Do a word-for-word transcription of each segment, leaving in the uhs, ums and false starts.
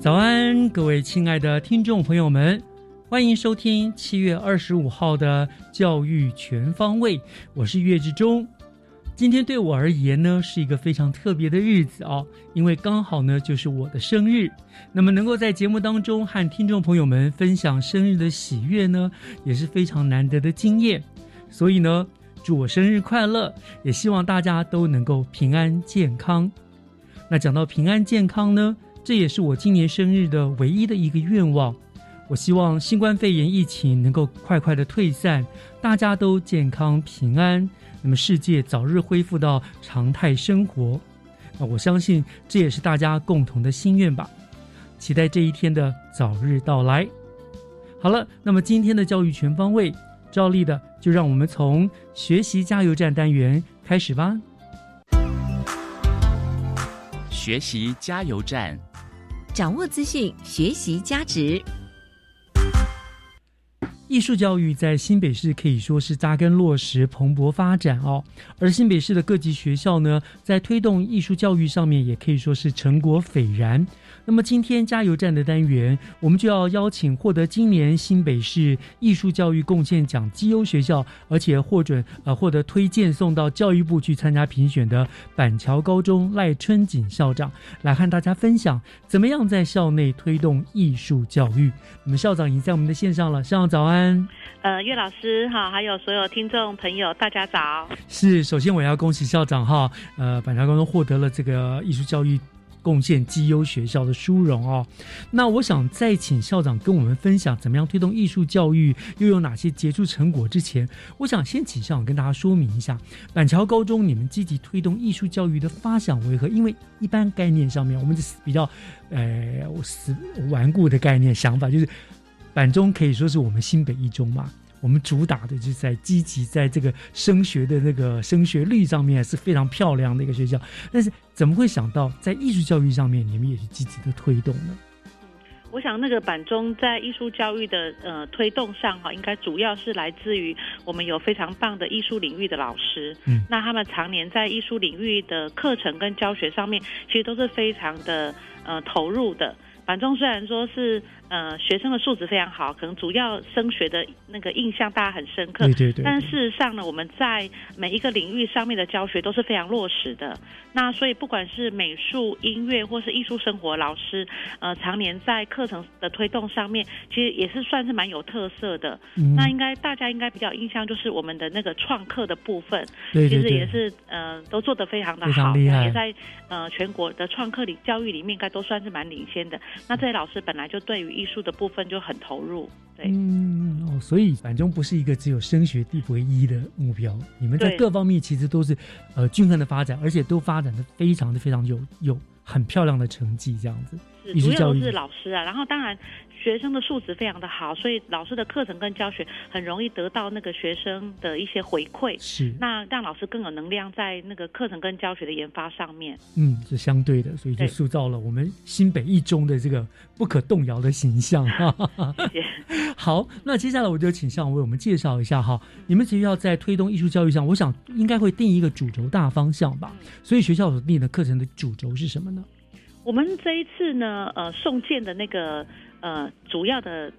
早安，各位亲爱的听众朋友们，欢迎收听七月二十五号的教育全方位，我是岳志忠。今天对我而言呢，是一个非常特别的日子哦，因为刚好呢就是我的生日。那么能够在节目当中和听众朋友们分享生日的喜悦呢，也是非常难得的经验。所以呢，祝我生日快乐，也希望大家都能够平安健康。那讲到平安健康呢，这也是我今年生日的唯一的一个愿望。我希望新冠肺炎疫情能够快快的退散，大家都健康平安，那么世界早日恢复到常态生活。那我相信这也是大家共同的心愿吧，期待这一天的早日到来。好了，那么今天的教育全方位，照例的就让我们从学习加油站单元开始吧。学习加油站，掌握资讯，学习加值。艺术教育在新北市可以说是扎根落实、蓬勃发展哦。而新北市的各级学校呢，在推动艺术教育上面也可以说是成果斐然。那么今天加油站的单元，我们就要邀请获得今年新北市艺术教育贡献奖绩优学校，而且获准呃获得推荐送到教育部去参加评选的板桥高中赖春锦校长，来和大家分享怎么样在校内推动艺术教育。那么校长已经在我们的线上了，校长早。呃，岳老师哈，还有所有听众朋友，大家早。是，首先我要恭喜校长哈，呃，板桥高中获得了这个艺术教育贡献绩优学校的殊荣哦。那我想再请校长跟我们分享怎么样推动艺术教育，又有哪些杰出成果之前，我想先请校长跟大家说明一下，板桥高中你们积极推动艺术教育的发想为何？因为一般概念上面，我们比较呃死顽固的概念想法就是。板中可以说是我们新北一中嘛，我们主打的就是在积极在这个升学的那个升学率上面是非常漂亮的一个学校，但是怎么会想到在艺术教育上面你们也是积极的推动呢？我想那个板中在艺术教育的呃推动上哈，应该主要是来自于我们有非常棒的艺术领域的老师，嗯，那他们常年在艺术领域的课程跟教学上面，其实都是非常的呃投入的。板中虽然说是呃学生的素质非常好，可能主要升学的那个印象大家很深刻，对对对。但事实上呢，我们在每一个领域上面的教学都是非常落实的。那所以不管是美术、音乐或是艺术生活老师，呃，常年在课程的推动上面，其实也是算是蛮有特色的。嗯、那应该大家应该比较印象就是我们的那个创客的部分，对对对，其实也是呃都做得非常的好，非常厉害，也在呃全国的创客里教育里面应该都算是蛮领先的。那这些老师本来就对于艺术的部分就很投入，对，嗯哦，所以板中不是一个只有升学地位一的目标，你们在各方面其实都是呃均衡的发展，而且都发展的非常的非常有有很漂亮的成绩，这样子。主要都是老师啊，然后当然学生的素质非常的好，所以老师的课程跟教学很容易得到那个学生的一些回馈，是那让老师更有能量在那个课程跟教学的研发上面。嗯，是相对的，所以就塑造了我们新北一中的这个不可动摇的形象。谢谢。好，那接下来我就请向为我们介绍一下哈，你们学校在推动艺术教育上，我想应该会定一个主轴大方向吧，所以学校所定的课程的主轴是什么呢？我们这一次呢，呃，送件的那个呃主要的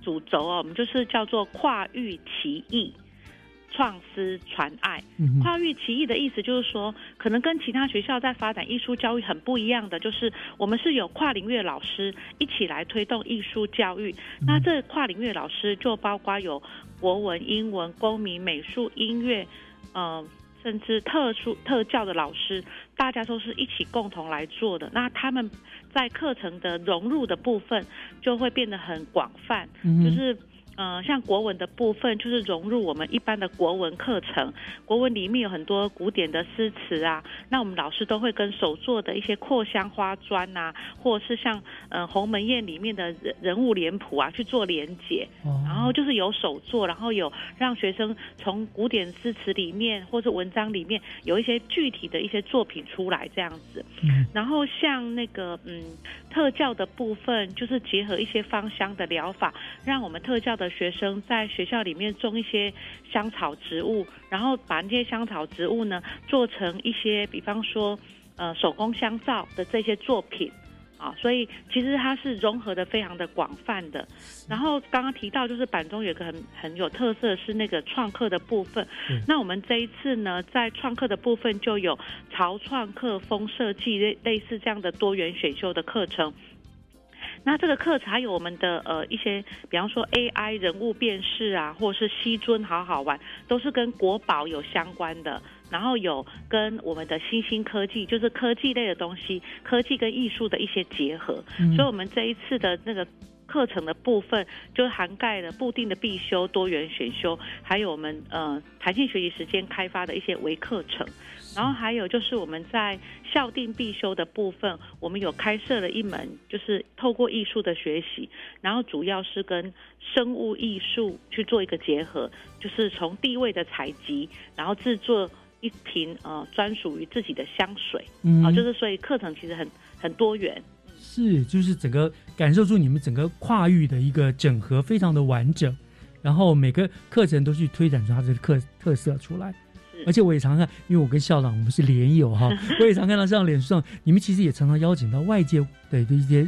主轴哦，我们就是叫做跨域奇艺，创思传爱。跨域奇艺的意思就是说，可能跟其他学校在发展艺术教育很不一样的，就是我们是有跨领域老师一起来推动艺术教育。那这跨领域老师就包括有国文、英文、公民、美术、音乐，呃甚至特殊特教的老师，大家都是一起共同来做的。那他们在课程的融入的部分就会变得很广泛，就是呃，像国文的部分就是融入我们一般的国文课程，国文里面有很多古典的诗词啊，那我们老师都会跟手做的一些扩香花砖啊，或者是像呃《鸿门宴》里面的人物脸谱啊去做连结，然后就是有手做，然后有让学生从古典诗词里面或是文章里面有一些具体的一些作品出来这样子。然后像那个嗯特教的部分就是结合一些芳香的疗法，让我们特教的学生在学校里面种一些香草植物，然后把那些香草植物呢做成一些比方说呃手工香皂的这些作品啊，所以其实它是融合的非常的广泛的。然后刚刚提到就是板中有一个很很有特色的是那个创客的部分，那我们这一次呢在创客的部分就有潮创客风设计类类似这样的多元选修的课程。那这个课程还有我们的呃一些，比方说 A I 人物辨识啊，或是西尊好好玩，都是跟国宝有相关的。然后有跟我们的新兴科技，就是科技类的东西，科技跟艺术的一些结合。嗯、所以，我们这一次的那个课程的部分，就涵盖了固定的必修、多元选修，还有我们呃弹性学习时间开发的一些微课程。然后还有就是我们在校定必修的部分，我们有开设了一门，就是透过艺术的学习，然后主要是跟生物艺术去做一个结合，就是从地位的采集，然后制作一瓶呃专属于自己的香水，嗯，啊，就是所以课程其实很很多元。是，就是整个感受出你们整个跨域的一个整合非常的完整，然后每个课程都去推展出它的特特色出来。而且我也常看，因为我跟校长我们是连友哈，我也常看到像脸书上，你们其实也常常邀请到外界的一些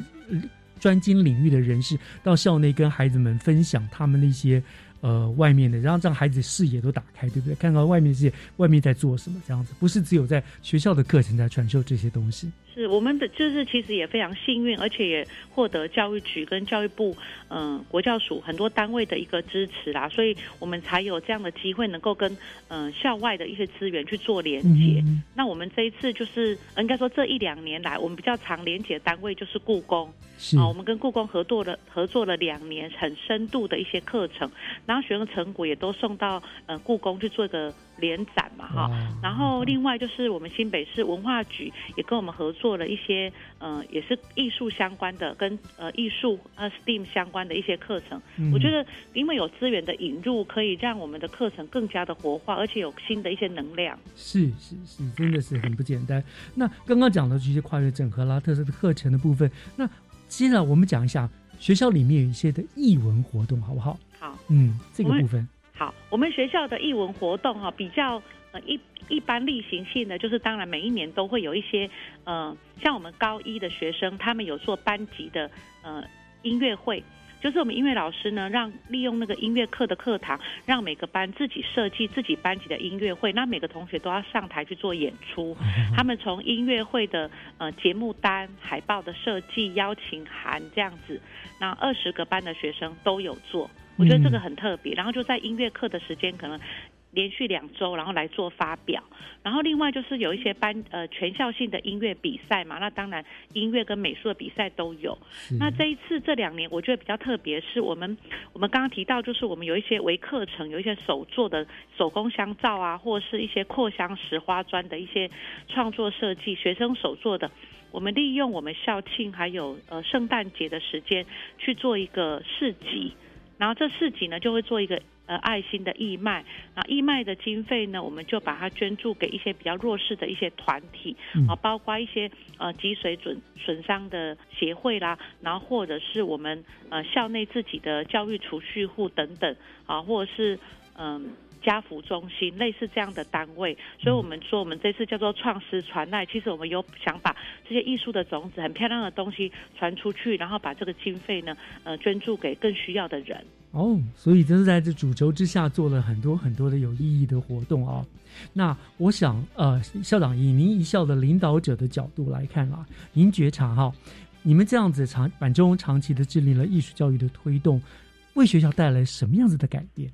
专精领域的人士到校内跟孩子们分享他们的一些呃外面的，然后让孩子视野都打开，对不对？看到外面世界，外面在做什么这样子，不是只有在学校的课程在传授这些东西。是，我们的就是其实也非常幸运，而且也获得教育局跟教育部嗯、呃、国教署很多单位的一个支持啦，所以我们才有这样的机会能够跟嗯、呃、校外的一些资源去做连结。嗯嗯，那我们这一次就是应该说这一两年来我们比较常连结的单位就是故宫，是啊，我们跟故宫合作了合作了两年，很深度的一些课程，然后学生成果也都送到呃故宫去做一个联展嘛哈，然后另外就是我们新北市文化局也跟我们合作了一些呃也是艺术相关的跟呃艺术呃 S T E A M 相关的一些课程，嗯，我觉得因为有资源的引入，可以让我们的课程更加的活化，而且有新的一些能量。是是是，真的是很不简单。那刚刚讲到这些跨越整合啦特色的课程的部分，那接下来我们讲一下学校里面有一些的艺文活动，好不好？好，嗯，这个部分。好，我们学校的艺文活动哈，比较呃一一般例行性的，就是当然每一年都会有一些呃，像我们高一的学生，他们有做班级的呃音乐会，就是我们音乐老师呢，让利用那个音乐课的课堂，让每个班自己设计自己班级的音乐会，那每个同学都要上台去做演出，他们从音乐会的呃节目单、海报的设计、邀请函这样子，那二十个班的学生都有做。我觉得这个很特别，然后就在音乐课的时间可能连续两周，然后来做发表。然后另外就是有一些班呃全校性的音乐比赛嘛，那当然音乐跟美术的比赛都有。那这一次这两年我觉得比较特别是我们我们刚刚提到，就是我们有一些微课程，有一些手做的手工香皂啊，或是一些扩香石花砖的一些创作设计，学生手做的。我们利用我们校庆还有呃圣诞节的时间去做一个市集，然后这市集呢就会做一个呃爱心的义卖，啊，义卖的经费呢，我们就把它捐助给一些比较弱势的一些团体，啊，包括一些呃脊髓损损伤的协会啦，然后或者是我们呃校内自己的教育储蓄户等等，啊，或者是嗯。呃家扶中心类似这样的单位，所以我们说我们这次叫做创思传爱，其实我们有想把这些艺术的种子很漂亮的东西传出去，然后把这个经费呢呃捐助给更需要的人哦，所以真是在这主轴之下做了很多很多的有意义的活动啊。那我想呃校长以您一校的领导者的角度来看啦，您觉察哈，你们这样子长板中长期的致力了艺术教育的推动，为学校带来什么样子的改变？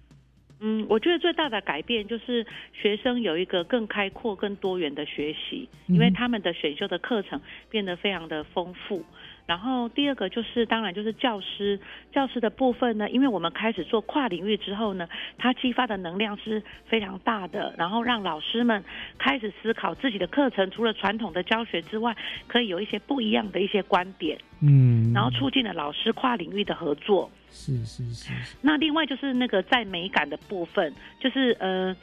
嗯，我觉得最大的改变就是学生有一个更开阔、更多元的学习，因为他们的选修的课程变得非常的丰富。然后第二个就是，当然就是教师，教师的部分呢，因为我们开始做跨领域之后呢，它激发的能量是非常大的，然后让老师们开始思考自己的课程，除了传统的教学之外，可以有一些不一样的一些观点，嗯，然后促进了老师跨领域的合作。是是 是, 是。那另外就是那个在美感的部分，就是呃。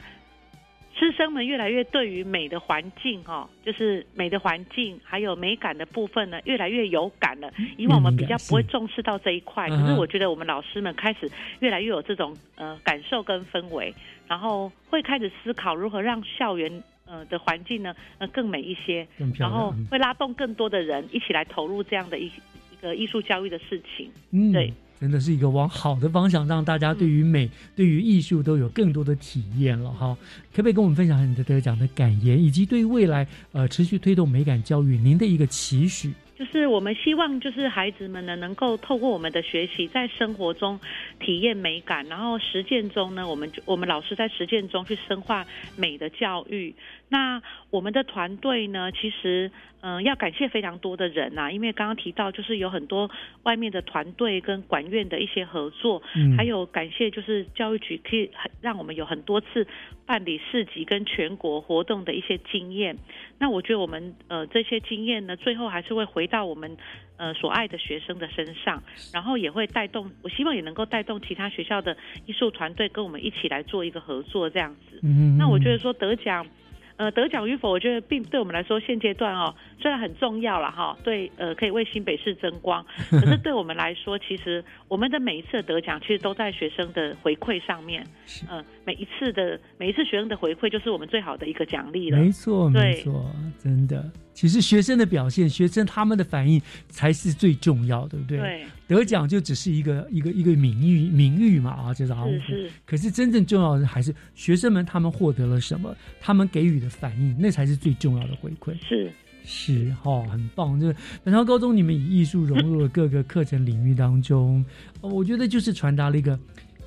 师生们越来越对于美的环境哦，就是美的环境还有美感的部分呢，越来越有感了。以往我们比较不会重视到这一块，嗯，可是我觉得我们老师们开始越来越有这种呃感受跟氛围，然后会开始思考如何让校园呃的环境呢呃更美一些，然后会拉动更多的人一起来投入这样的一一个艺术教育的事情。嗯，对。真的是一个往好的方向，让大家对于美、嗯、对于艺术都有更多的体验了哈。可不可以跟我们分享你的得奖的感言，以及对未来呃持续推动美感教育您的一个期许？就是我们希望就是孩子们呢能够透过我们的学习，在生活中体验美感，然后实践中呢我们我们老师在实践中去深化美的教育。那我们的团队呢其实嗯、呃、要感谢非常多的人啊，因为刚刚提到就是有很多外面的团队跟管院的一些合作，嗯，还有感谢就是教育局可以让我们有很多次办理市集跟全国活动的一些经验。那我觉得我们呃这些经验呢最后还是会回到我们呃所爱的学生的身上，然后也会带动，我希望也能够带动其他学校的艺术团队跟我们一起来做一个合作这样子。嗯，那我觉得说得奖呃得奖与否，我觉得并对我们来说现阶段哦虽然很重要啦哈，对呃可以为新北市争光，可是对我们来说其实我们的每一次的得奖其实都在学生的回馈上面，呃每一次的每一次学生的回馈就是我们最好的一个奖励了。没错没错，真的，其实学生的表现，学生他们的反应才是最重要，对不对？对，得奖就只是一个一个一个名誉名誉嘛啊，就是啊，可是真正重要的还是学生们他们获得了什么，他们给予的反应，那才是最重要的回馈。是是哦，很棒！就是本朝高中你们以艺术融入了各个课程领域当中，我觉得就是传达了一个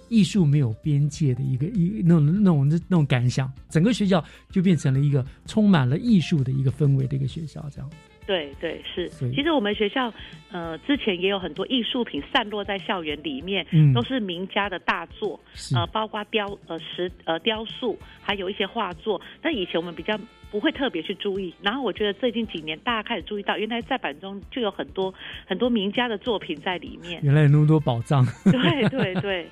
艺术没有边界的一个一那种那种那种感想，整个学校就变成了一个充满了艺术的一个氛围的一个学校，这样。对对是，其实我们学校呃之前也有很多艺术品散落在校园里面，嗯，都是名家的大作，呃包括雕呃石呃雕塑，还有一些画作。但以前我们比较不会特别去注意，然后我觉得最近几年大家开始注意到，原来在板中就有很多很多名家的作品在里面，原来有那么多宝藏。对对对，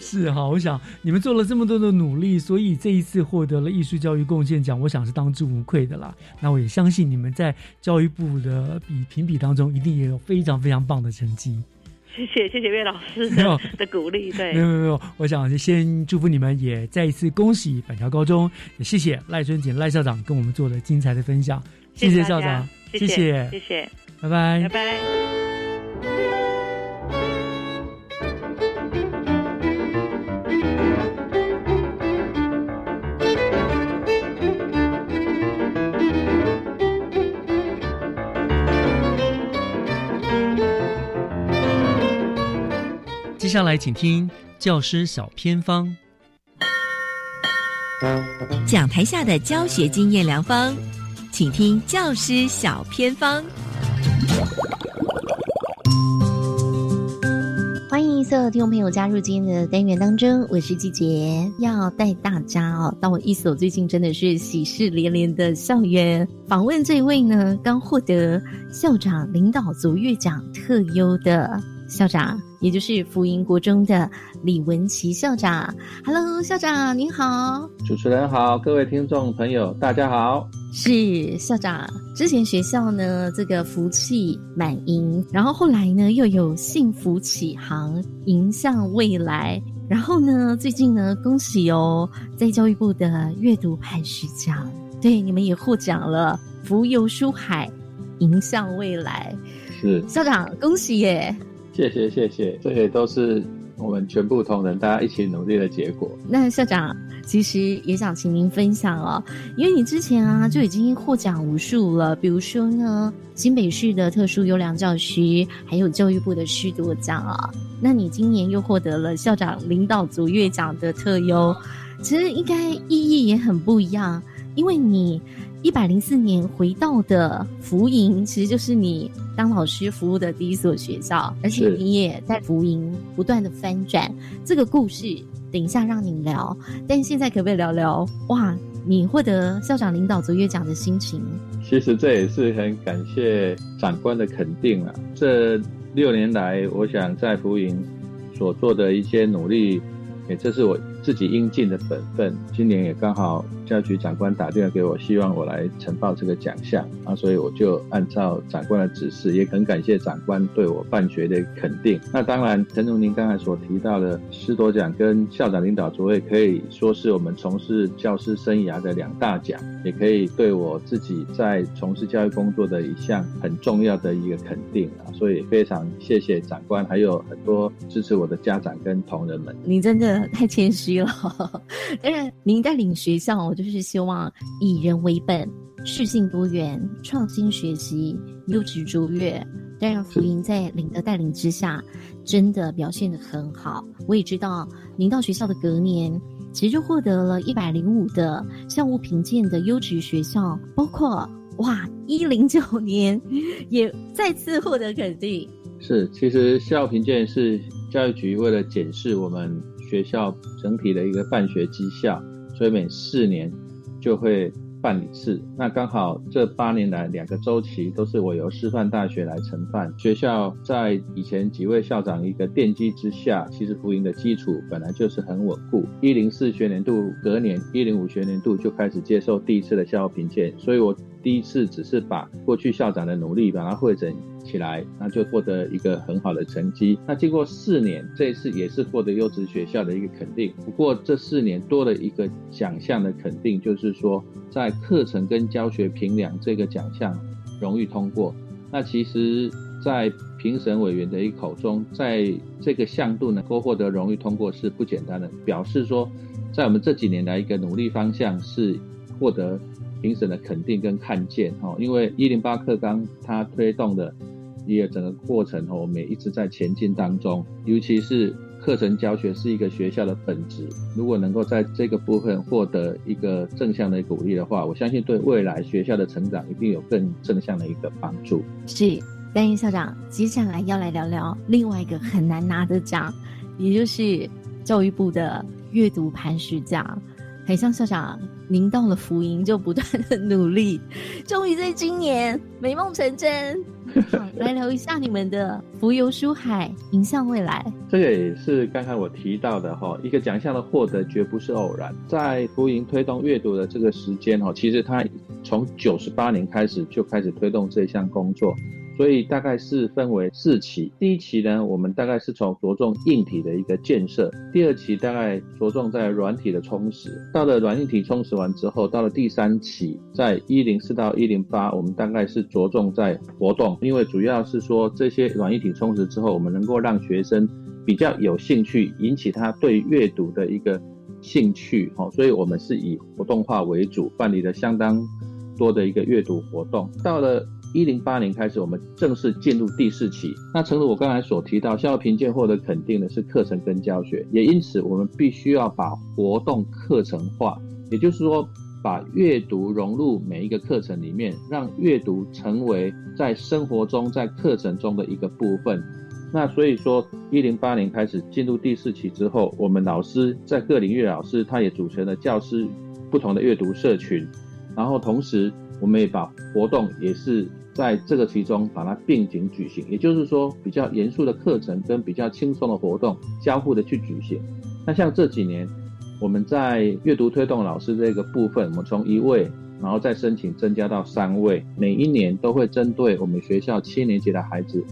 是哈。我想你们做了这么多的努力，所以这一次获得了艺术教育贡献奖，我想是当之无愧的啦。那我也相信你们在教育部的比评比当中，一定也有非常非常棒的成绩。谢谢谢谢岳老师 的, 的鼓励。对，没有没有，我想先祝福你们，也再一次恭喜板桥高中，也谢谢赖春锦赖校长跟我们做了精彩的分享，谢谢校长，谢谢谢 谢, 谢, 谢，拜拜拜拜。接下来请听教师小偏方，讲台下的教学经验良方，请听教师小偏方。欢迎迎所有听众朋友加入今天的单元当中，我是季杰，要带大家哦到一所最近真的是喜事连连的校园访问。这位呢刚获得校长领导卓越奖特优的校长，也就是福盈国中的李文琪校长。 Hello 校长您好。主持人好，各位听众朋友大家好。是校长，之前学校呢这个福气满盈，然后后来呢又有幸福起航迎向未来，然后呢最近呢恭喜哦，在教育部的阅读磐石奖，对，你们也获奖了，浮游书海迎向未来。是校长恭喜耶。谢谢谢谢，这些都是我们全部同仁大家一起努力的结果。那校长其实也想请您分享哦，因为你之前啊就已经获奖无数了，比如说呢新北市的特殊优良教区，还有教育部的师铎奖啊、哦。那你今年又获得了校长领导卓越奖的特优，其实应该意义也很不一样，因为你一百零四年回到的福盈，其实就是你当老师服务的第一所学校，而且你也在福盈不断的翻转。这个故事等一下让你聊，但现在可不可以聊聊哇你获得校长领导卓越奖的心情？其实这也是很感谢长官的肯定啊，这六年来我想在福盈所做的一些努力，也这是我自己应尽的本分。今年也刚好教育局长官打电话给我，希望我来呈报这个奖项啊，所以我就按照长官的指示，也很感谢长官对我办学的肯定。那当然陈如您刚才所提到的师铎奖跟校长领导卓越，可以说是我们从事教师生涯的两大奖，也可以对我自己在从事教育工作的一项很重要的一个肯定啊，所以非常谢谢长官，还有很多支持我的家长跟同仁们。你真的太谦虚了。当然您带领学校，我就是希望以人为本，适性多元，创新学习，优质卓越。当然福盈在您的带领之下真的表现得很好，我也知道您到学校的隔年其实就获得了一百零五的校务评鉴的优质学校，包括哇一百零九年也再次获得肯定。是，其实校务评鉴是教育局为了检视我们学校整体的一个办学绩效，所以每四年就会办理次。那刚好这八年来两个周期都是我由师范大学来承办。学校在以前几位校长一个奠基之下，其实福盈的基础本来就是很稳固。一百零四学年度隔年一百零五学年度就开始接受第一次的校务评鉴，所以我第一次只是把过去校长的努力把它汇整起来，那就获得一个很好的成绩。那经过四年，这一次也是获得优质学校的一个肯定，不过这四年多了一个奖项的肯定，就是说在课程跟教学评量这个奖项荣誉通过。那其实在评审委员的一口中，在这个项度能够获得荣誉通过是不简单的，表示说在我们这几年来一个努力方向是获得评审的肯定跟看见。因为一零八课纲它推动的一个整个过程我们也一直在前进当中，尤其是课程教学是一个学校的本质，如果能够在这个部分获得一个正向的鼓励的话，我相信对未来学校的成长一定有更正向的一个帮助。是，但是校长接下来要来聊聊另外一个很难拿的奖，也就是教育部的阅读磐石奖。很像校长您到了福盈就不断的努力，终于在今年美梦成真。好，来聊一下你们的浮游书海迎向未来。这个也是刚才我提到的，一个奖项的获得绝不是偶然。在福盈推动阅读的这个时间，其实它从九十八年开始就开始推动这项工作，所以大概是分为四期。第一期呢，我们大概是从着重硬体的一个建设，第二期大概着重在软体的充实，到了软硬体充实完之后，到了第三期，在一零四到一零八我们大概是着重在活动，因为主要是说这些软硬体充实之后，我们能够让学生比较有兴趣，引起他对阅读的一个兴趣，所以我们是以活动化为主，办理了相当多的一个阅读活动。到了一零八年开始，我们正式进入第四期。那诚如我刚才所提到，校务评鉴获得肯定的是课程跟教学，也因此我们必须要把活动课程化，也就是说把阅读融入每一个课程里面，让阅读成为在生活中在课程中的一个部分，那所以说一零八年开始进入第四期之后，我们老师在各领域的老师他也组成了教师不同的阅读社群，然后同时我们也把活动也是在这个其中把它并行举行，也就是说比较严肃的课程跟比较轻松的活动交互的去举行。那像这几年我们在阅读推动老师这个部分，我们从一位然后再申请增加到三位，每一年都会针对我们学校七年级的孩子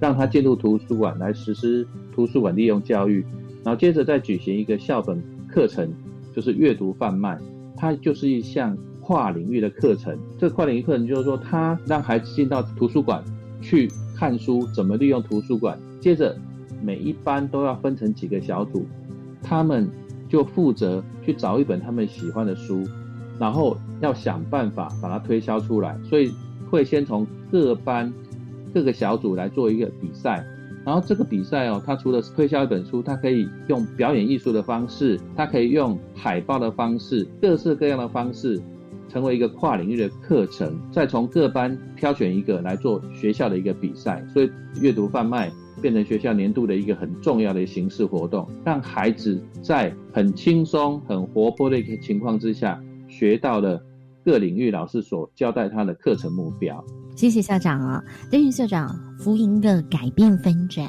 让他进入图书馆来实施图书馆利用教育，然后接着再举行一个校本课程，就是阅读贩卖，它就是一项跨领域的课程。这跨领域课程就是说它让孩子进到图书馆去看书，怎么利用图书馆，接着每一班都要分成几个小组，他们就负责去找一本他们喜欢的书，然后要想办法把它推销出来，所以会先从各班各个小组来做一个比赛，然后这个比赛哦，它除了推销一本书，它可以用表演艺术的方式，它可以用海报的方式，各式各样的方式成为一个跨领域的课程，再从各班挑选一个来做学校的一个比赛。所以阅读贩卖变成学校年度的一个很重要的形式活动，让孩子在很轻松很活泼的一个情况之下学到了各领域老师所交代他的课程目标。谢谢校长啊。对于校长福音的改变分展，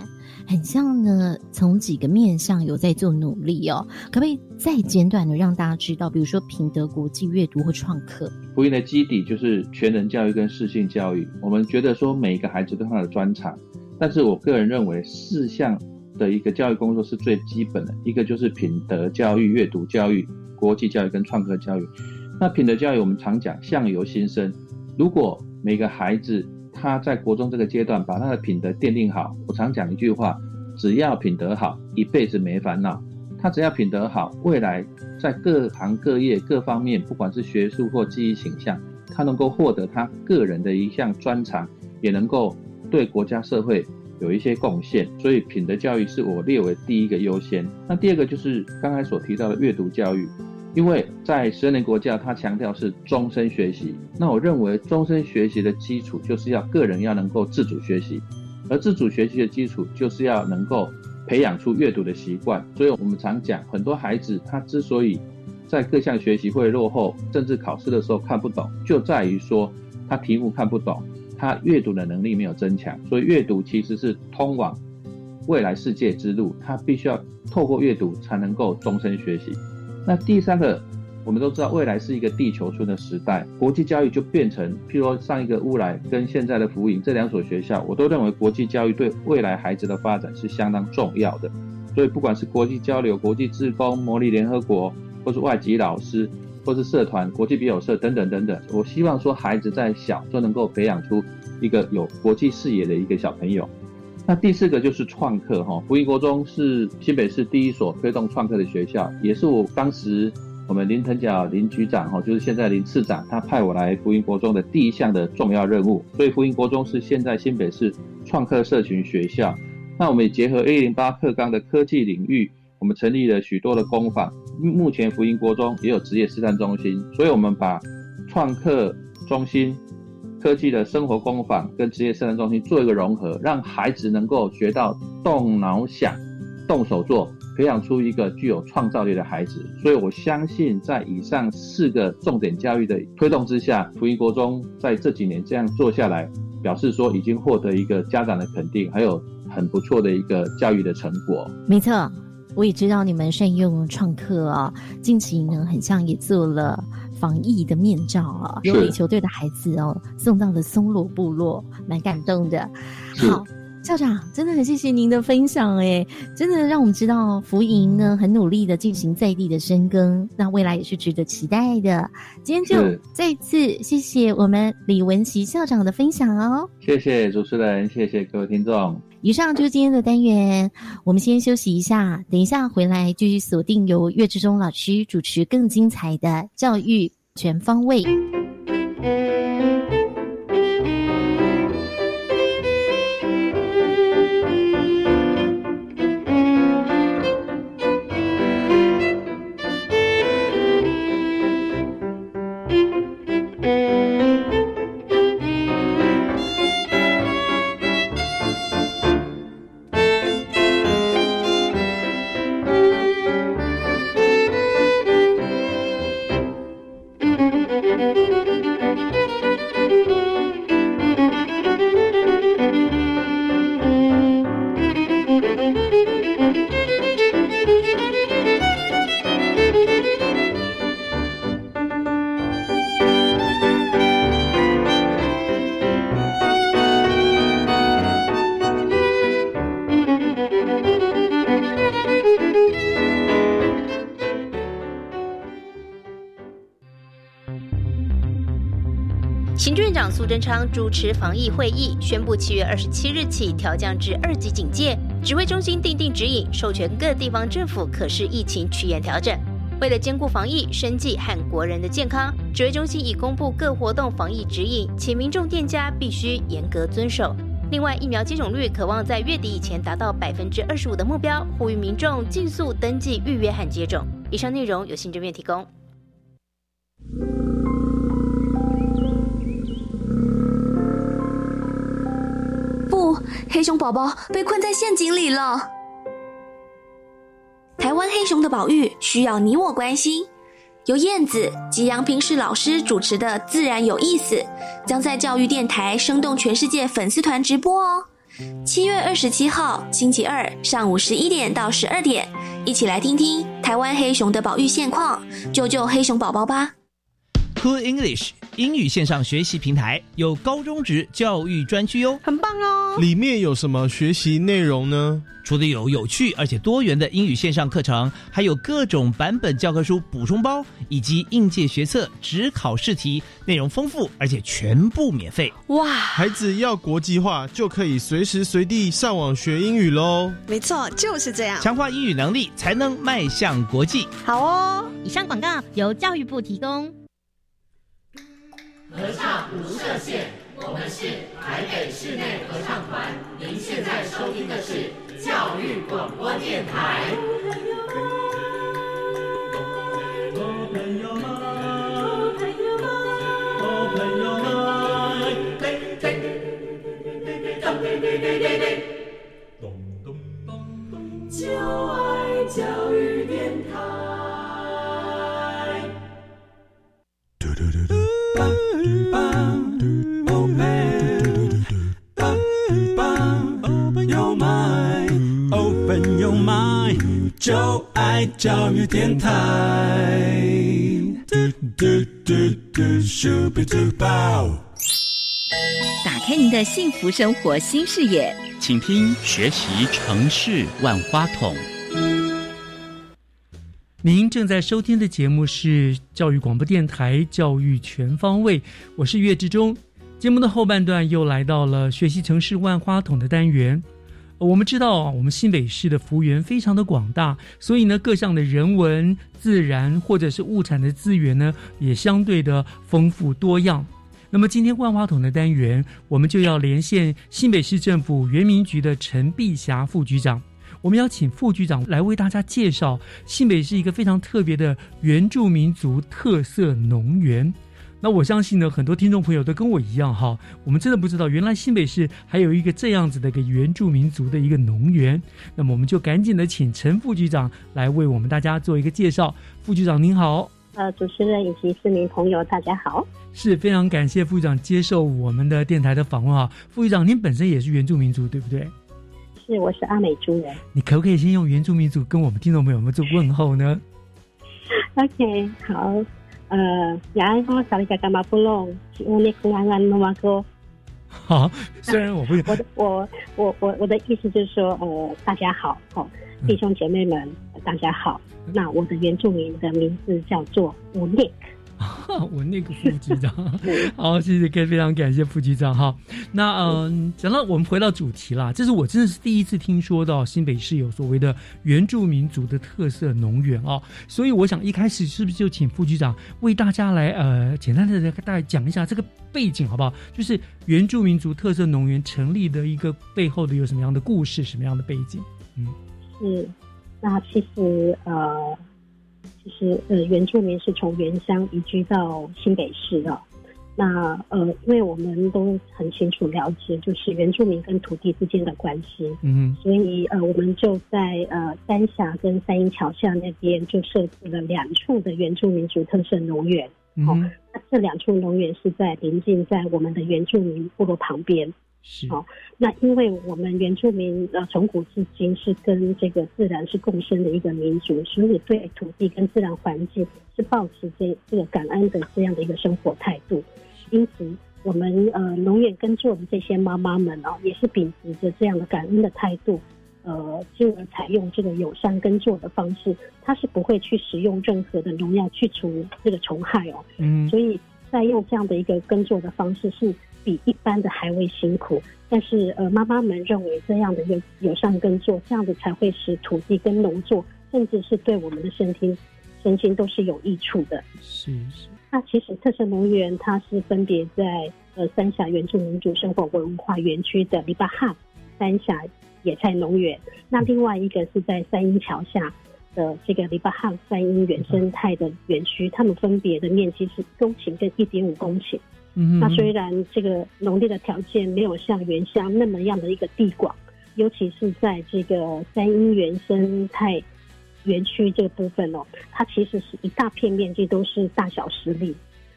很像呢从几个面向有在做努力哦，可不可以再简短的让大家知道，比如说品德国际阅读或创客？福音的基底就是全人教育跟适性教育，我们觉得说每一个孩子都有他的专长，但是我个人认为四项的一个教育工作是最基本的，一个就是品德教育、阅读教育、国际教育跟创客教育。那品德教育我们常讲相由心生，如果每个孩子他在国中这个阶段把他的品德奠定好，我常讲一句话，只要品德好，一辈子没烦恼。他只要品德好，未来在各行各业各方面，不管是学术或技艺倾向，他能够获得他个人的一项专长，也能够对国家社会有一些贡献。所以品德教育是我列为第一个优先。那第二个就是刚才所提到的阅读教育，因为在十二年国教它强调是终身学习，那我认为终身学习的基础就是要个人要能够自主学习，而自主学习的基础就是要能够培养出阅读的习惯。所以我们常讲很多孩子他之所以在各项学习会落后，甚至考试的时候看不懂，就在于说他题目看不懂，他阅读的能力没有增强。所以阅读其实是通往未来世界之路，他必须要透过阅读才能够终身学习。那第三个，我们都知道未来是一个地球村的时代，国际教育就变成，譬如说上一个乌来跟现在的福音这两所学校，我都认为国际教育对未来孩子的发展是相当重要的。所以不管是国际交流、国际志工、模拟联合国，或是外籍老师，或是社团、国际笔友社等等等等，我希望说孩子在小就能够培养出一个有国际视野的一个小朋友。那第四个就是创客，福音国中是新北市第一所推动创客的学校，也是我当时我们林腾蛟林局长，就是现在林次长，他派我来福音国中的第一项的重要任务。所以福音国中是现在新北市创客社群学校。那我们也结合一零八课纲的科技领域，我们成立了许多的工坊，目前福音国中也有职业示范中心，所以我们把创客中心、科技的生活工坊跟职业示范中心做一个融合，让孩子能够学到动脑想、动手做，培养出一个具有创造力的孩子。所以我相信在以上四个重点教育的推动之下，福音国中在这几年这样做下来，表示说已经获得一个家长的肯定，还有很不错的一个教育的成果。没错，我也知道你们善用创客啊、哦，近期呢很像也做了防疫的面罩啊、哦，有垒球队的孩子哦送到了松罗部落，蛮感动的。好，校长真的很谢谢您的分享，哎，真的让我们知道福营呢很努力的进行在地的深耕，那未来也是值得期待的。今天就再次谢谢我们李文琪校长的分享哦。谢谢主持人，谢谢各位听众。以上就是今天的单元，我们先休息一下，等一下回来继续锁定由岳志忠老师主持更精彩的教育全方位。行政院长苏贞昌主持防疫会议，宣布七月二十七日起调降至二级警戒。指挥中心订定指引，授权各地方政府可视疫情趋严调整。为了兼顾防疫、生计和国人的健康，指挥中心已公布各活动防疫指引，且民众店家必须严格遵守。另外，疫苗接种率可望在月底以前达到百分之二十五的目标，呼吁民众尽速登记预约和接种。以上内容由行政院提供。黑熊宝宝被困在陷阱里了。台湾黑熊的保育需要你我关心。由燕子及杨平世老师主持的《自然有意思》将在教育电台生动全世界粉丝团直播哦。七月二十七号星期二上午十一点到十二点，一起来听听台湾黑熊的保育现况，救救黑熊宝宝吧。Cool English 英语线上学习平台有高中职教育专区哟，很棒哦！里面有什么学习内容呢？除了有有趣而且多元的英语线上课程，还有各种版本教科书补充包，以及应届学测、指考试题，内容丰富而且全部免费。哇！孩子要国际化，就可以随时随地上网学英语喽。没错，就是这样。强化英语能力，才能迈向国际。好哦！以上广告由教育部提供。合唱无设限，我们是台北室内合唱团。您现在收听的是教育广播电台。哦朋友们，哦朋友们，哦朋友们，哦朋友们，就爱教育电台。嘟嘟嘟嘟。就爱教育电台，嘟嘟嘟嘟 ，Super Duper。打开您的幸福生活新视野，请听学习城市万花筒。您正在收听的节目是教育广播电台教育全方位，我是岳志忠。节目的后半段又来到了学习城市万花筒的单元。我们知道我们新北市的幅员非常的广大，所以呢各项的人文自然或者是物产的资源呢也相对的丰富多样。那么今天万花筒的单元，我们就要连线新北市政府原民局的陈碧霞副局长，我们要请副局长来为大家介绍新北市一个非常特别的原住民族特色农园。那我相信呢，很多听众朋友都跟我一样哈，我们真的不知道原来新北市还有一个这样子的一个原住民族的一个农园。那么我们就赶紧的请陈副局长来为我们大家做一个介绍。副局长您好。呃，主持人以及市民朋友大家好。是，非常感谢副局长接受我们的电台的访问哈。副局长您本身也是原住民族对不对？是，我是阿美族人。你可不可以先用原住民族跟我们听众朋友们做问候呢？ OK， 好。呃，然后萨利加干嘛不弄？我那个安安弄完哥。好，虽然我不，我我我我我的意思就是说，呃，大家好，哦，弟兄姐妹们，嗯、大家好。那我的原住民的名字叫做吴内。我那个副局长好，谢谢，非常感谢副局长哈。那嗯，讲到我们回到主题啦，这是我真的是第一次听说到新北市有所谓的原住民族的特色农园哦，所以我想一开始是不是就请副局长为大家来呃简单的大概讲一下这个背景好不好，就是原住民族特色农园成立的一个背后的有什么样的故事，什么样的背景。嗯，是，那其实呃其实呃，原住民是从原乡移居到新北市的、哦。那呃，因为我们都很清楚了解，就是原住民跟土地之间的关系。嗯，所以呃，我们就在呃三峡跟三鹰桥下那边就设置了两处的原住民族特色农园。嗯，那、哦、这两处农园是在临近在我们的原住民部落旁边。是，好、哦，那因为我们原住民呃从古至今是跟这个自然是共生的一个民族，所以对土地跟自然环境是抱持这这个感恩的这样的一个生活态度。因此，我们呃农园耕作的这些妈妈们哦，也是秉持着这样的感恩的态度，呃，进而采用这个友善耕作的方式，它是不会去使用任何的农药去除这个虫害哦。嗯，所以在用这样的一个耕作的方式是。比一般的还会辛苦，但是呃，妈妈们认为这样的友友善耕作，这样子才会使土地跟农作，甚至是对我们的身体、身心都是有益处的。是是。那其实特色农园它是分别在呃三峡原住民族生活文化园区的篱笆哈三峡野菜农园，那另外一个是在三鹰桥下的这个篱笆哈三鹰原生态的园区，他们分别的面积是公顷跟一点五公顷。那虽然这个农地的条件没有像原乡那么样的一个地广，尤其是在这个三鹰原生态园区这个部分哦，它其实是一大片面积都是大小湿地，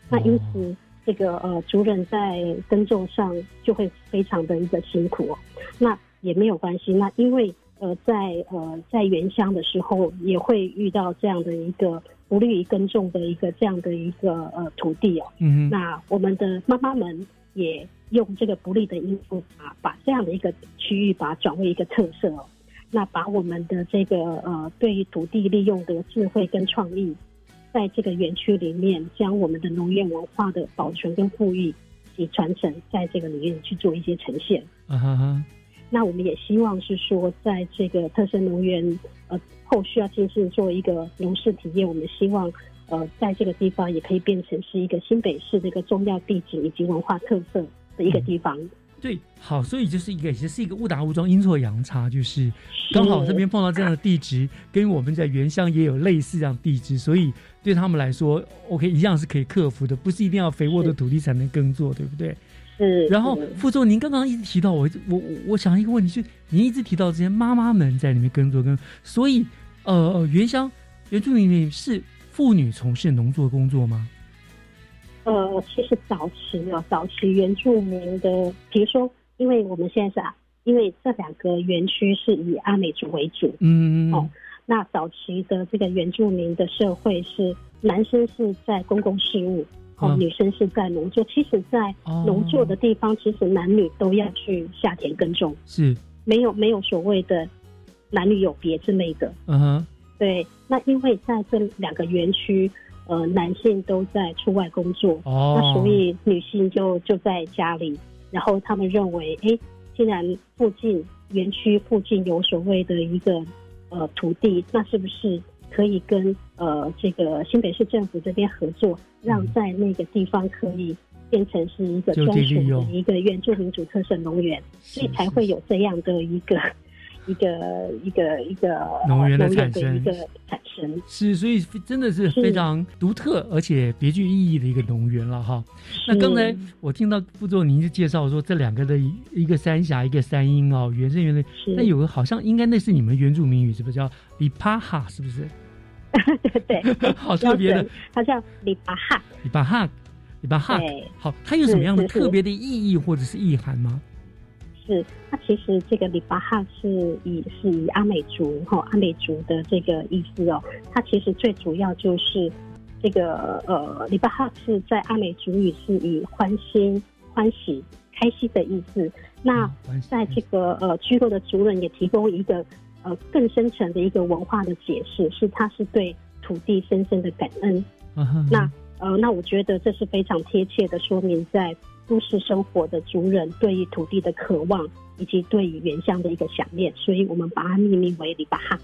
那因此这个呃族人在耕种上就会非常的一个辛苦哦。那也没有关系，那因为呃在呃在原乡的时候也会遇到这样的一个。不利于耕种的一个这样的一个呃土地哦，嗯，那我们的妈妈们也用这个不利的因素啊，把这样的一个区域把它转为一个特色哦，那把我们的这个呃对于土地利用的智慧跟创意，在这个园区里面将我们的农业文化的保存跟富裕及传承，在这个里面去做一些呈现。啊哈哈。那我们也希望是说，在这个特色农园呃后续要进行做一个农事体验，我们希望呃在这个地方也可以变成是一个新北市的一个重要地景以及文化特色的一个地方。嗯、对，好，所以就是一个也是一个误打误撞、阴错阳差，就是刚好这边碰到这样的地质，跟我们在原乡也有类似这样的地质，所以对他们来说 ，OK 一样是可以克服的，不是一定要肥沃的土地才能耕作，对不对？然后副座您刚刚一直提到我我我想一个问题，就您一直提到这些妈妈们在里面耕作，跟所以呃原乡原住民是妇女从事农作工作吗？呃其实早期啊早期原住民的，比如说因为我们现在是因为这两个园区是以阿美族为主，嗯哦，那早期的这个原住民的社会是男生是在公共事务，哦，女生是在农作，其实在农作的地方，哦，其实男女都要去下田耕种，是没有没有所谓的男女有别之类的。嗯哼，对。那因为在这两个园区，呃，男性都在出外工作，哦，那所以女性就就在家里。然后他们认为，哎，既然附近园区附近有所谓的一个呃土地，那是不是可以跟呃这个新北市政府这边合作？让在那个地方可以变成是一个专属的一个原住民族特色农园，所以才会有这样的一个一个一个一个农园的产生。一个产生是，所以真的是非常独特而且别具意义的一个农园了哈。那刚才我听到副座您就介绍说这两个的一个三峡一个三鹰哦，原生园的，那有个好像应该那是你们原住民语是不是叫里帕哈？是不是？对对，好特别的，它叫里巴哈，里巴哈，里巴哈。好，它有什么样的特别的意义或者是意涵吗？是，它其实这个里巴哈是以是以阿美族哈、哦、阿美族的这个意思哦，它其实最主要就是这个呃里巴哈是在阿美族语是以欢欣、欢喜、开心的意思。那在这个呃居落的族人也提供一个。呃，更深层的一个文化的解释是，它是对土地深深的感恩。Uh-huh. 那呃，那我觉得这是非常贴切的说明，在都市生活的族人对于土地的渴望，以及对于原乡的一个想念，所以我们把它命名为里巴哈。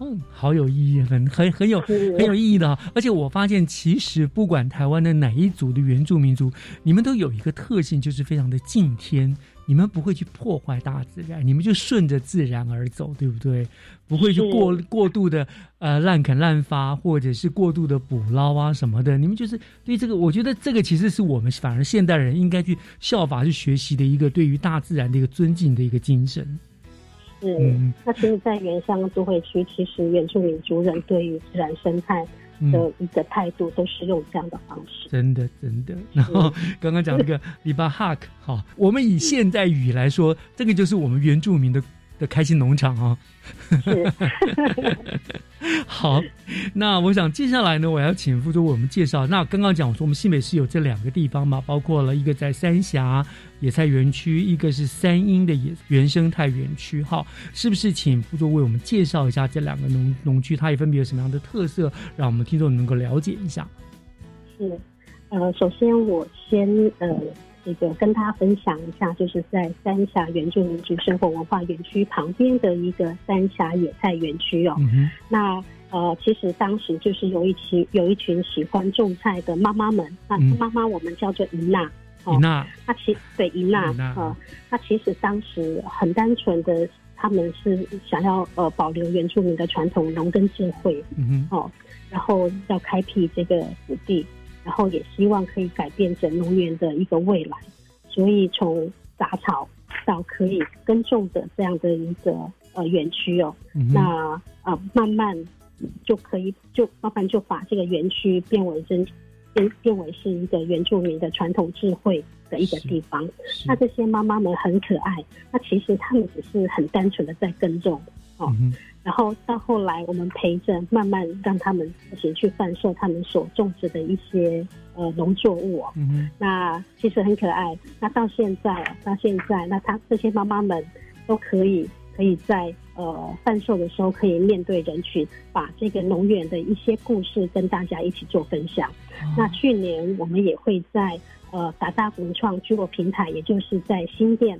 嗯，好有意义，很很很有很有意义的。而且我发现，其实不管台湾的哪一族的原住民族，你们都有一个特性，就是非常的敬天。你们不会去破坏大自然，你们就顺着自然而走，对不对？不会去过过度的呃滥砍滥伐，或者是过度的捕捞啊什么的。你们就是对这个，我觉得这个其实是我们反而现代人应该去效法、去学习的一个对于大自然的一个尊敬的一个精神。是，嗯、那其实，在原乡都会区，其实原住民族人对于自然生态的一个态度，嗯，都是用这样的方式。真的真的。然后刚刚讲那个篱笆 hug， 好，我们以现代语来说，这个就是我们原住民的的开心农场哦。是。好，那我想接下来呢，我要请副督为我们介绍。那刚刚讲我说我们新北市有这两个地方嘛，包括了一个在三峡野菜园区，一个是三鹰的野原生态园区。好，是不是请副督为我们介绍一下这两个农农区，它也分别有什么样的特色，让我们听众能够了解一下？是，呃，首先我先呃。这个跟他分享一下，就是在三峡原住民族生活文化园区旁边的一个三峡野菜园区哦。嗯，那呃，其实当时就是有一群有一群喜欢种菜的妈妈们，那妈妈我们叫做姨娜。姨娜，那其对姨娜啊，那其实当时很单纯的，他们是想要呃保留原住民的传统农耕智慧，嗯哦，然后要开辟这个土地。然后也希望可以改变整农园的一个未来，所以从杂草到可以耕种的这样的一个呃园区哦，嗯，那呃慢慢就可以就慢慢就把这个园区变为真变变为是一个原住民的传统智慧的一个地方。那这些妈妈们很可爱，那其实他们只是很单纯的在耕种哦。嗯，然后到后来我们陪着慢慢让他们自己去贩售他们所种植的一些呃农作物哦，嗯，那其实很可爱。那到现在到现在那他这些妈妈们都可以可以在呃贩售的时候可以面对人群，把这个农园的一些故事跟大家一起做分享。哦，那去年我们也会在呃达达文创聚落平台，也就是在新店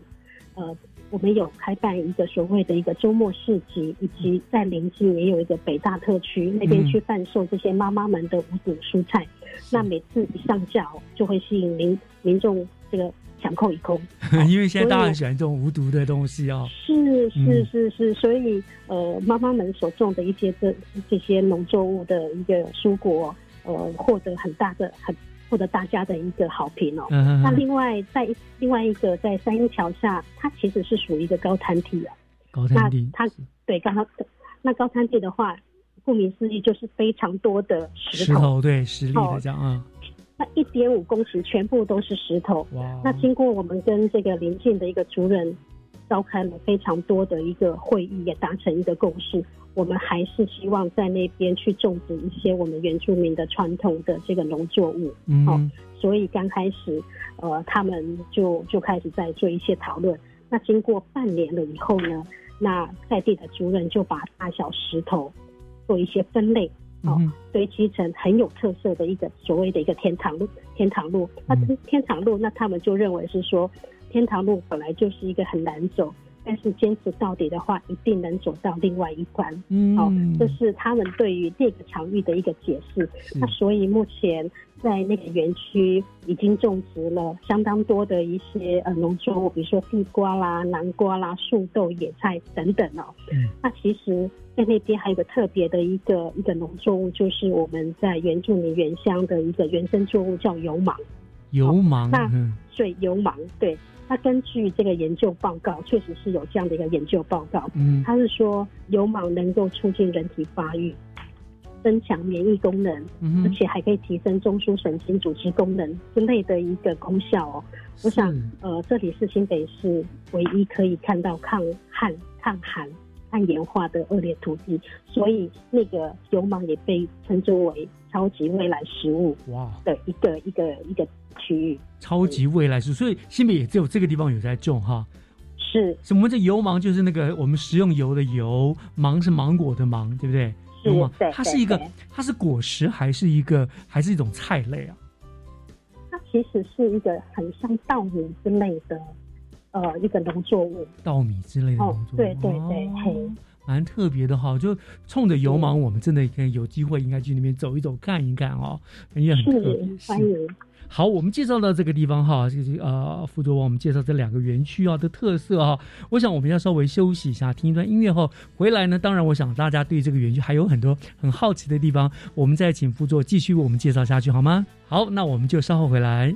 呃我们有开办一个所谓的一个周末市集，以及在邻近也有一个北大特区那边去贩售这些妈妈们的五谷蔬菜，嗯，那每次一上架就会吸引民民众这个抢购一空，因为现在大家很喜欢这种无毒的东西哦。是是是是，所以呃妈妈们所种的一些这这些农作物的一个蔬果呃获得很大的很获得大家的一个好评哦。嗯，那另外在另外一个在三鹰桥下，它其实是属于一个高滩地啊。高滩地，那它对高滩，那高滩地的话，顾名思义就是非常多的石头，石头对石粒的这样啊。那一点五公尺全部都是石头。哇！那经过我们跟这个邻近的一个族人召开了非常多的一个会议，也达成一个共识，我们还是希望在那边去种植一些我们原住民的传统的这个农作物。嗯，哦，所以刚开始呃，他们就就开始在做一些讨论。那经过半年了以后呢，那在地的族人就把大小石头做一些分类，哦，嗯，堆积成很有特色的一个所谓的一个天堂路天堂路那天堂路，那他们就认为是说天堂路本来就是一个很难走，但是坚持到底的话一定能走到另外一关。嗯，哦，这是他们对于这个场域的一个解释。那所以目前在那个园区已经种植了相当多的一些呃农作物，比如说地瓜啦、南瓜啦、树豆、野菜等等哦。嗯，那其实在那边还有个特别的一个一个农作物，就是我们在原住民原乡的一个原生作物叫油芒。油芒，哦，那对油芒，对。那根据这个研究报告，确实是有这样的一个研究报告，嗯，它是说油芒能够促进人体发育，增强免疫功能，嗯，而且还可以提升中枢神经组织功能之类的一个功效哦。我想，呃，这里是新北市唯一可以看到抗旱、抗寒、抗盐化的恶劣土地，所以那个油芒也被称之为超级未来食物的一个一个一个区域。超级未来树，所以新北也只有这个地方有在种哈。是，我们这油芒就是那个我们食用油的油，芒是芒果的芒，对不对？是，油芒对对对，它是一个，它是果实还是一个还是一种菜类啊？它其实是一个很像稻米之类的，呃，一个农作物。稻米之类的农作物，哦，对对对，哦，蛮特别的哈。就冲着油芒，我们真的可以有机会应该去那边走一走、看一看哦，也很特别。欢迎。好，我们介绍到这个地方哈，这个呃，副督我们介绍这两个园区啊的特色啊，我想我们要稍微休息一下，听一段音乐后回来呢，当然我想大家对这个园区还有很多很好奇的地方，我们再请副督继续为我们介绍下去好吗？好，那我们就稍后回来。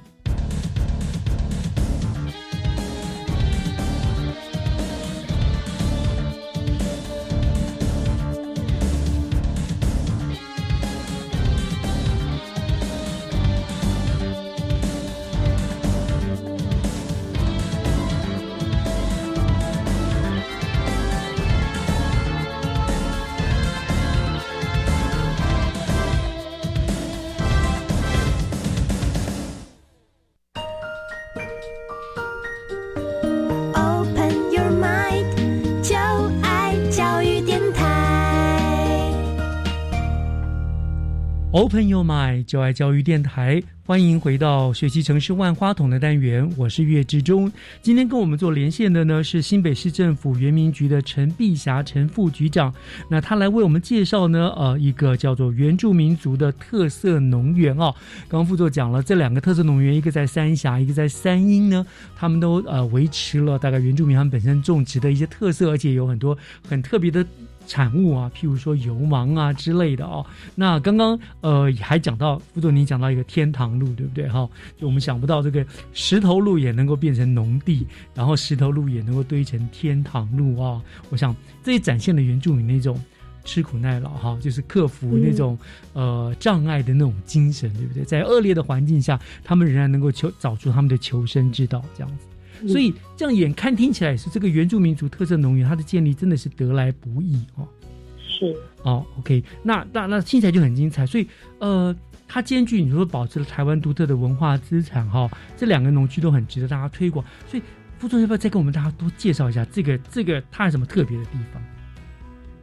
Open Your Mind 就爱教育电台，欢迎回到学习城市万花筒的单元，我是岳志忠。今天跟我们做连线的呢是新北市政府原民局的陈碧霞陈副局长，那他来为我们介绍呢呃一个叫做原住民族的特色农园哦。刚刚副座讲了这两个特色农园，一个在三峡，一个在三鹰呢，他们都呃维持了大概原住民他们本身种植的一些特色，而且有很多很特别的产物啊，譬如说油芒啊之类的哦。那刚刚呃还讲到副座你讲到一个天堂路，对不对哈、哦？就我们想不到这个石头路也能够变成农地，然后石头路也能够堆成天堂路啊、哦。我想这也展现了原住民那种吃苦耐劳哈、哦，就是克服那种、嗯、呃障碍的那种精神，对不对？在恶劣的环境下，他们仍然能够求找出他们的求生之道，这样子。所以这样眼看听起来是这个原住民族特色农园它的建立真的是得来不易哦，是哦 OK 那那那听起来就很精彩。所以呃它兼具你说保持了台湾独特的文化资产哈、哦，这两个农区都很值得大家推广。所以副座要不要再跟我们大家多介绍一下这个这个它有什么特别的地方？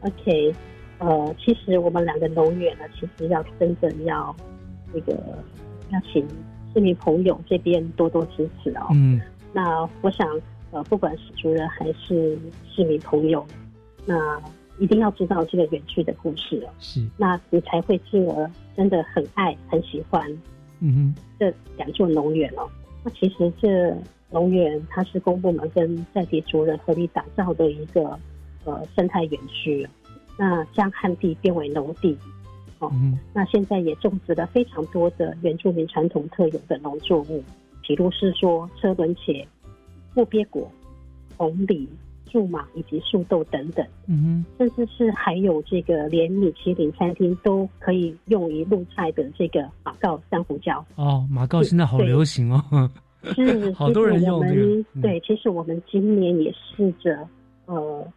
OK 呃其实我们两个农园呢，其实要真正要那个要请市民朋友这边多多支持哦。嗯，那我想呃不管是族人还是市民朋友，那一定要知道这个园区的故事哦，是，那你才会进而真的很爱很喜欢嗯哼这两座农园哦。那其实这农园它是公部门跟在地族人合力打造的一个呃生态园区，那将旱地变为农地哦、嗯、那现在也种植了非常多的原住民传统特有的农作物，比如是说车轮茄、木鳖果、红梨、苎麻以及树豆等等、嗯、甚至是还有这个连米其林餐厅都可以用于入菜的这个马告珊瑚礁哦，马告现在好流行哦，是好多人用这个、嗯、对，其实我们今年也试着呃，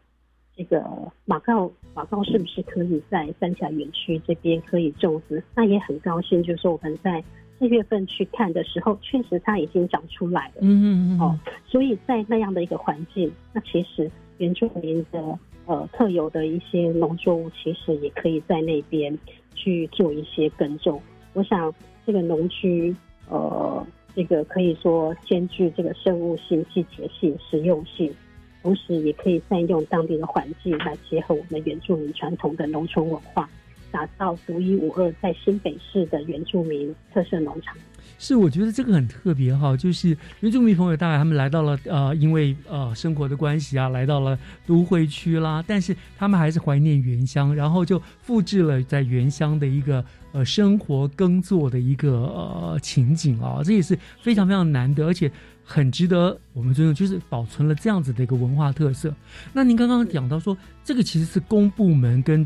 这个马告马告是不是可以在三峡园区这边可以种植，那也很高兴就是说我们在四月份去看的时候，确实它已经长出来了。嗯嗯嗯。哦，所以在那样的一个环境，那其实原住民的呃特有的一些农作物，其实也可以在那边去做一些耕种。我想这个农区，呃，这个可以说兼具这个生物性、季节性、实用性，同时也可以善用当地的环境来结合我们原住民传统的农村文化。打造独一无二在新北市的原住民特色农场，是我觉得这个很特别哈，就是原住民朋友大概他们来到了呃，因为呃生活的关系啊，来到了都会区啦，但是他们还是怀念原乡，然后就复制了在原乡的一个呃生活耕作的一个呃情景啊，这也是非常非常难得，而且很值得我们尊重，就是保存了这样子的一个文化特色。那您刚刚讲到说，这个其实是公部门跟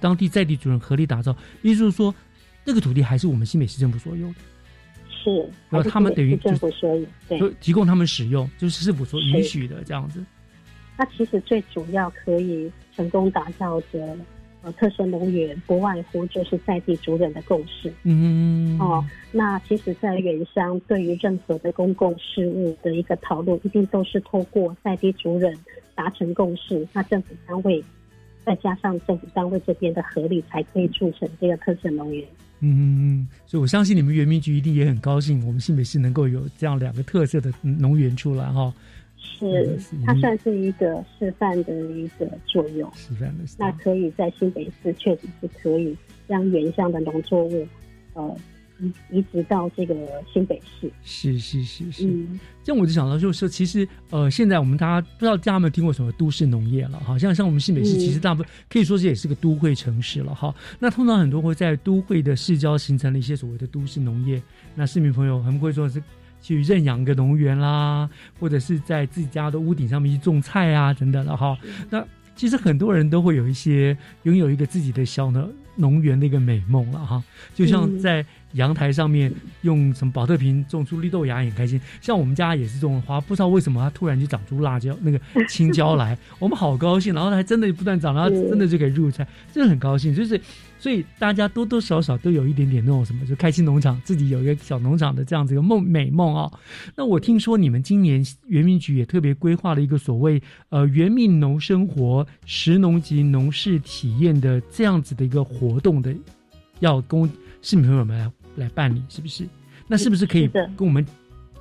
当地在地主人合力打造，意思是说那个土地还是我们新北市政府所有的，是，然后他们等于政府所有，对，提供他们使用，就是市府所允许的这样子。那其实最主要可以成功打造的、呃、特色农园，不外乎就是在地主人的共识。嗯哦，那其实，在原乡对于任何的公共事务的一个讨论，一定都是透过在地主人达成共识，那政府单位。再加上政府单位这边的合力，才可以促成这个特色农园。嗯，所以我相信你们原民局一定也很高兴，我们新北市能够有这样两个特色的农园出来哈、哦。是，它算是一个示范的一个作用。示范的，那可以在新北市确实是可以让原乡的农作物，呃。移植到这个新北市，是是是是。嗯，这样我就想到就是说，其实呃，现在我们大家不知道大家有没有听过什么都市农业了，好像像我们新北市，其实大部分、嗯、可以说是也是个都会城市了哈。那通常很多会在都会的市郊形成了一些所谓的都市农业，那市民朋友他们会说是去认养个农园啦，或者是在自己家的屋顶上面去种菜啊等等的哈。那其实很多人都会有一些拥有一个自己的小的农园的一个美梦了哈，就像在阳台上面用什么保特瓶种出绿豆芽也很开心，像我们家也是种花，不知道为什么它突然就长出辣椒那个青椒来，我们好高兴，然后它真的不断长，然后真的就可以入菜，真的很高兴，就是所以大家多多少少都有一点点那种什么就开心农场，自己有一个小农场的这样子一个梦美梦啊、哦。那我听说你们今年原民局也特别规划了一个所谓呃原民农生活食农及农事体验的这样子的一个活动的，要供市民朋友们 来, 来办理，是不是？那是不是可以跟我们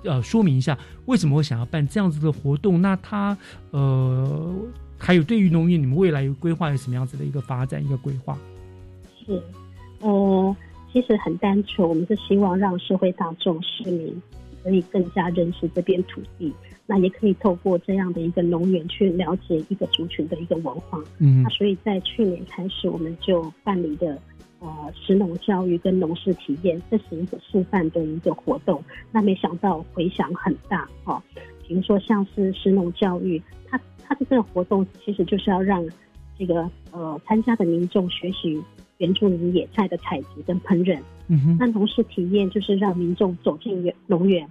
呃说明一下，为什么我想要办这样子的活动？那它呃还有对于农业你们未来有规划，有什么样子的一个发展一个规划？是，嗯，其实很单纯，我们是希望让社会大众市民可以更加认识这片土地，那也可以透过这样的一个农园去了解一个族群的一个文化。嗯，那所以在去年开始，我们就办理的呃，食农教育跟农事体验，这是一个示范的一个活动。那没想到回响很大哦。比如说像是食农教育，它它这个活动其实就是要让这个呃参加的民众学习原住民野菜的采集跟烹饪。嗯哼。那农事体验就是让民众走进农园，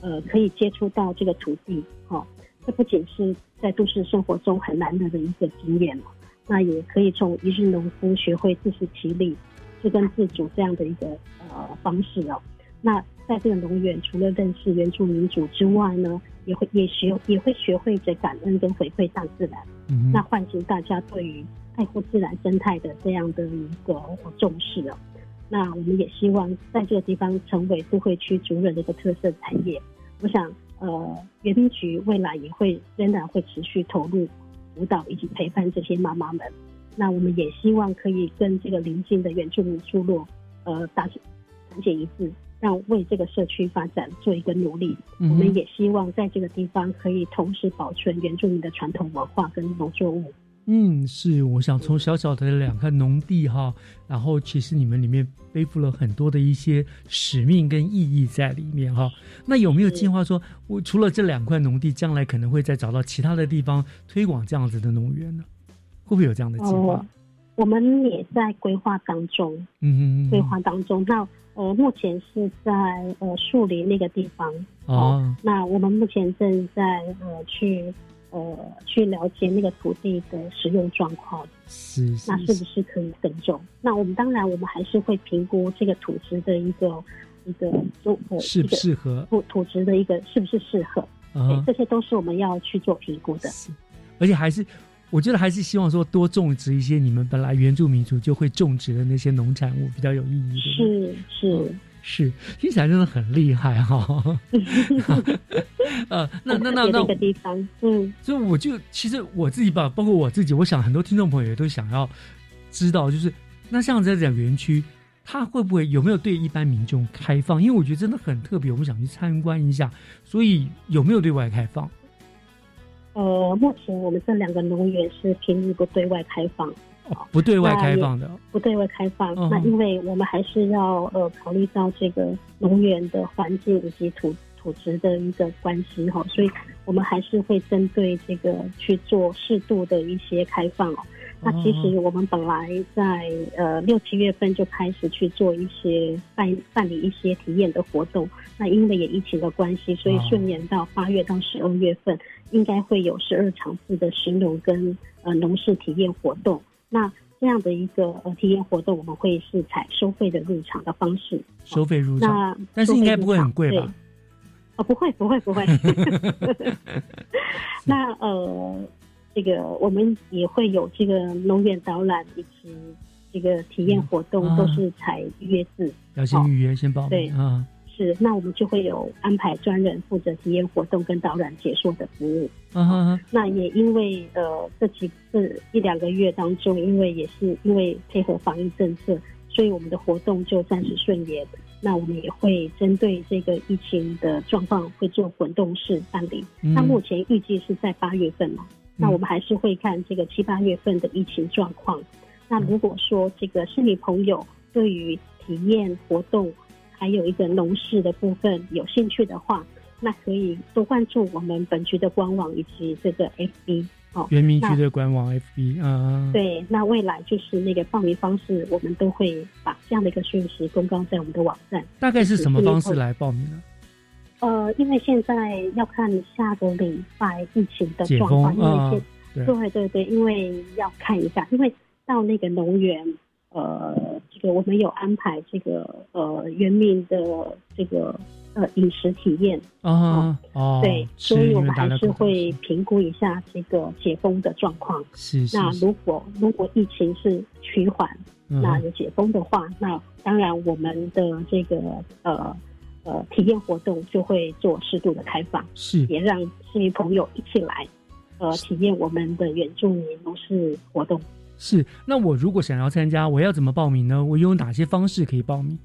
呃，可以接触到这个土地哦。这不仅是在都市生活中很难得的一个经验了。那也可以从一日农夫学会自食其力、自耕自主这样的一个呃方式哦。那在这个农园，除了认识原住民族之外呢，也会也学也会学会着感恩跟回馈大自然。嗯，那唤醒大家对于爱护自然生态的这样的一个重视哦。那我们也希望在这个地方成为都会区族人的一个特色产业。我想，呃，园林局未来也会仍然会持续投入辅导以及陪伴这些妈妈们，那我们也希望可以跟这个邻近的原住民部落，呃，达团结一致，让为这个社区发展做一个努力。嗯。我们也希望在这个地方可以同时保存原住民的传统文化跟农作物。嗯，是，我想从小小的两个农地哈，然后其实你们里面背负了很多的一些使命跟意义在里面哈。那有没有计划说，我除了这两块农地，将来可能会再找到其他的地方推广这样子的农园呢？会不会有这样的计划？呃、我们也在规划当中，嗯哼嗯哼，规划当中。那呃，目前是在呃树林那个地方哦，呃。那我们目前正在呃去。呃，去了解那个土地的使用状况，是，是，是，那是不是可以耕种？那我们当然，我们还是会评估这个土质的一个一个做、呃、适不适合，土土质的一个是不是适合？啊，这些都是我们要去做评估的。而且还是，我觉得还是希望说多种植一些你们本来原住民族就会种植的那些农产物，比较有意义。是是。嗯，是，听起来真的很厉害哈。呃，那那那那这个地方，嗯，所以我就其实我自己吧，包括我自己，我想很多听众朋友也都想要知道，就是那像在讲园区，它会不会有没有对一般民众开放？因为我觉得真的很特别，我们想去参观一下，所以有没有对外开放？呃，目前我们这两个农园是平日不对外开放。哦，不对外开放的，不对外开放。哦，那因为我们还是要呃考虑到这个农园的环境以及土土质的一个关系哈，哦，所以我们还是会针对这个去做适度的一些开放哦。那其实我们本来在呃六七月份就开始去做一些办办理一些体验的活动，那因为也疫情的关系，所以顺延到八月到十二月份，哦，应该会有十二场次的食农跟呃农事体验活动。那这样的一个呃体验活动，我们会是采收费的入场的方式，收费入场，啊，但是应该不会很贵吧？哦，不会，不会，不会。那呃，这个我们也会有这个农园导览以及这个体验活动，嗯啊，都是采预约制，要先预约，哦，先报名。对啊，是。那我们就会有安排专人负责体验活动跟导览解说的服务。嗯哼哼，那也因为呃这几次一两个月当中，因为也是因为配合防疫政策，所以我们的活动就暂时顺延。那我们也会针对这个疫情的状况会做滚动式办理。嗯，那目前预计是在八月份嘛，那我们还是会看这个七八月份的疫情状况。那如果说这个市民朋友对于体验活动还有一个农事的部分有兴趣的话，那可以多关注我们本局的官网以及这个 F B 哦，原民局的官网 F B 啊。对，那未来就是那个报名方式，我们都会把这样的一个讯息公告在我们的网站。大概是什么方式来报名呢？呃，因为现在要看下个礼拜疫情的状况，因为现，啊，对对对，因为要看一下，因为到那个农园。呃，这个我们有安排这个呃原民的这个呃饮食体验啊，哦，对，所以我们还是会评估一下这个解封的状况。是，那如果如果疫情是趋缓，那有解封的话，那当然我们的这个呃呃体验活动就会做适度的开放，是也让市民朋友一起来呃体验我们的原住民农事活动。是，那我如果想要参加，我要怎么报名呢？我有哪些方式可以报名？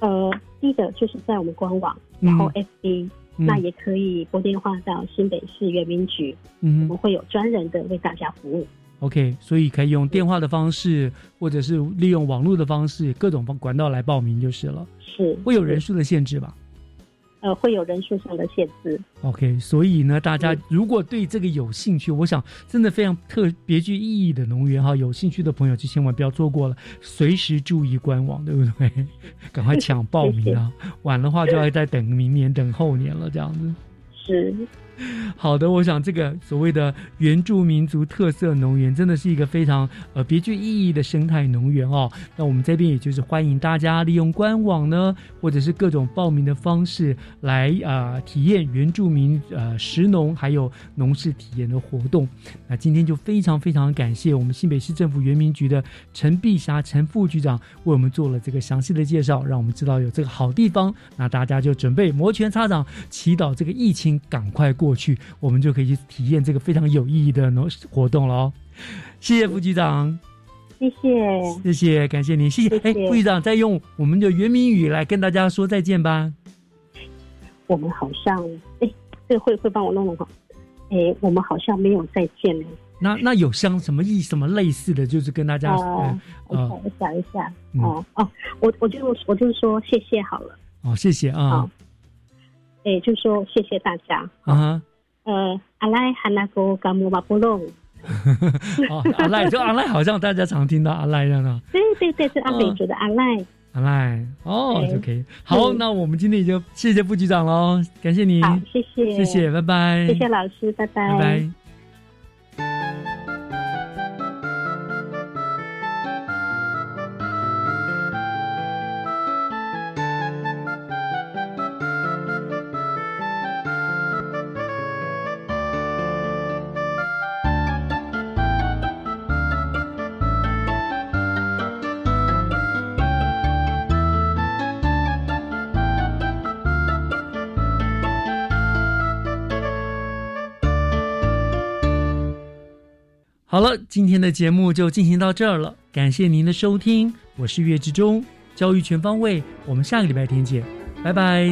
呃，第一个就是在我们官网，然后 F B，嗯、那也可以拨电话到新北市原民局，嗯，我们会有专人的为大家服务。OK， 所以可以用电话的方式，或者是利用网络的方式，各种管道来报名就是了。是，会有人数的限制吧？呃，会有人数上的限制。OK， 所以呢，大家如果对这个有兴趣，我想真的非常特别具意义的农园哈，有兴趣的朋友就千万不要错过了，随时注意官网，对不对？赶快抢报名啊！晚的话就要再等明年、等后年了，这样子。是。好的，我想这个所谓的原住民族特色农园真的是一个非常呃别具意义的生态农园哦。那我们这边也就是欢迎大家利用官网呢，或者是各种报名的方式来呃体验原住民呃食农还有农事体验的活动。那今天就非常非常感谢我们新北市政府原民局的陈碧霞陈副局长为我们做了这个详细的介绍，让我们知道有这个好地方。那大家就准备摩拳擦掌，祈祷这个疫情赶快过。过去我们就可以去体验这个非常有意义的活动了哦。谢谢副局长，谢谢，谢谢，感谢您，谢谢。哎，副局长，再用我们的原民语来跟大家说再见吧。我们好像，哎，这个会会帮我弄弄好。哎，我们好像没有再见呢。那那有像什么意什么类似的，就是跟大家，呃呃、我想一下，嗯、哦哦，我我就我就说谢谢好了。哦，谢谢啊。嗯哎，就说谢谢大家啊！呃，阿赖哈那哥甘木巴布隆，阿赖就阿赖，好像大家常听到阿赖这样。对对对，是阿美族的阿赖。阿赖哦，就可以。好，那我们今天也就谢谢副局长喽，感谢你，好，谢谢，谢谢，拜拜，谢谢老师，拜拜，拜拜。好了，今天的节目就进行到这儿了，感谢您的收听，我是岳志忠，教育全方位，我们下个礼拜天见，拜拜。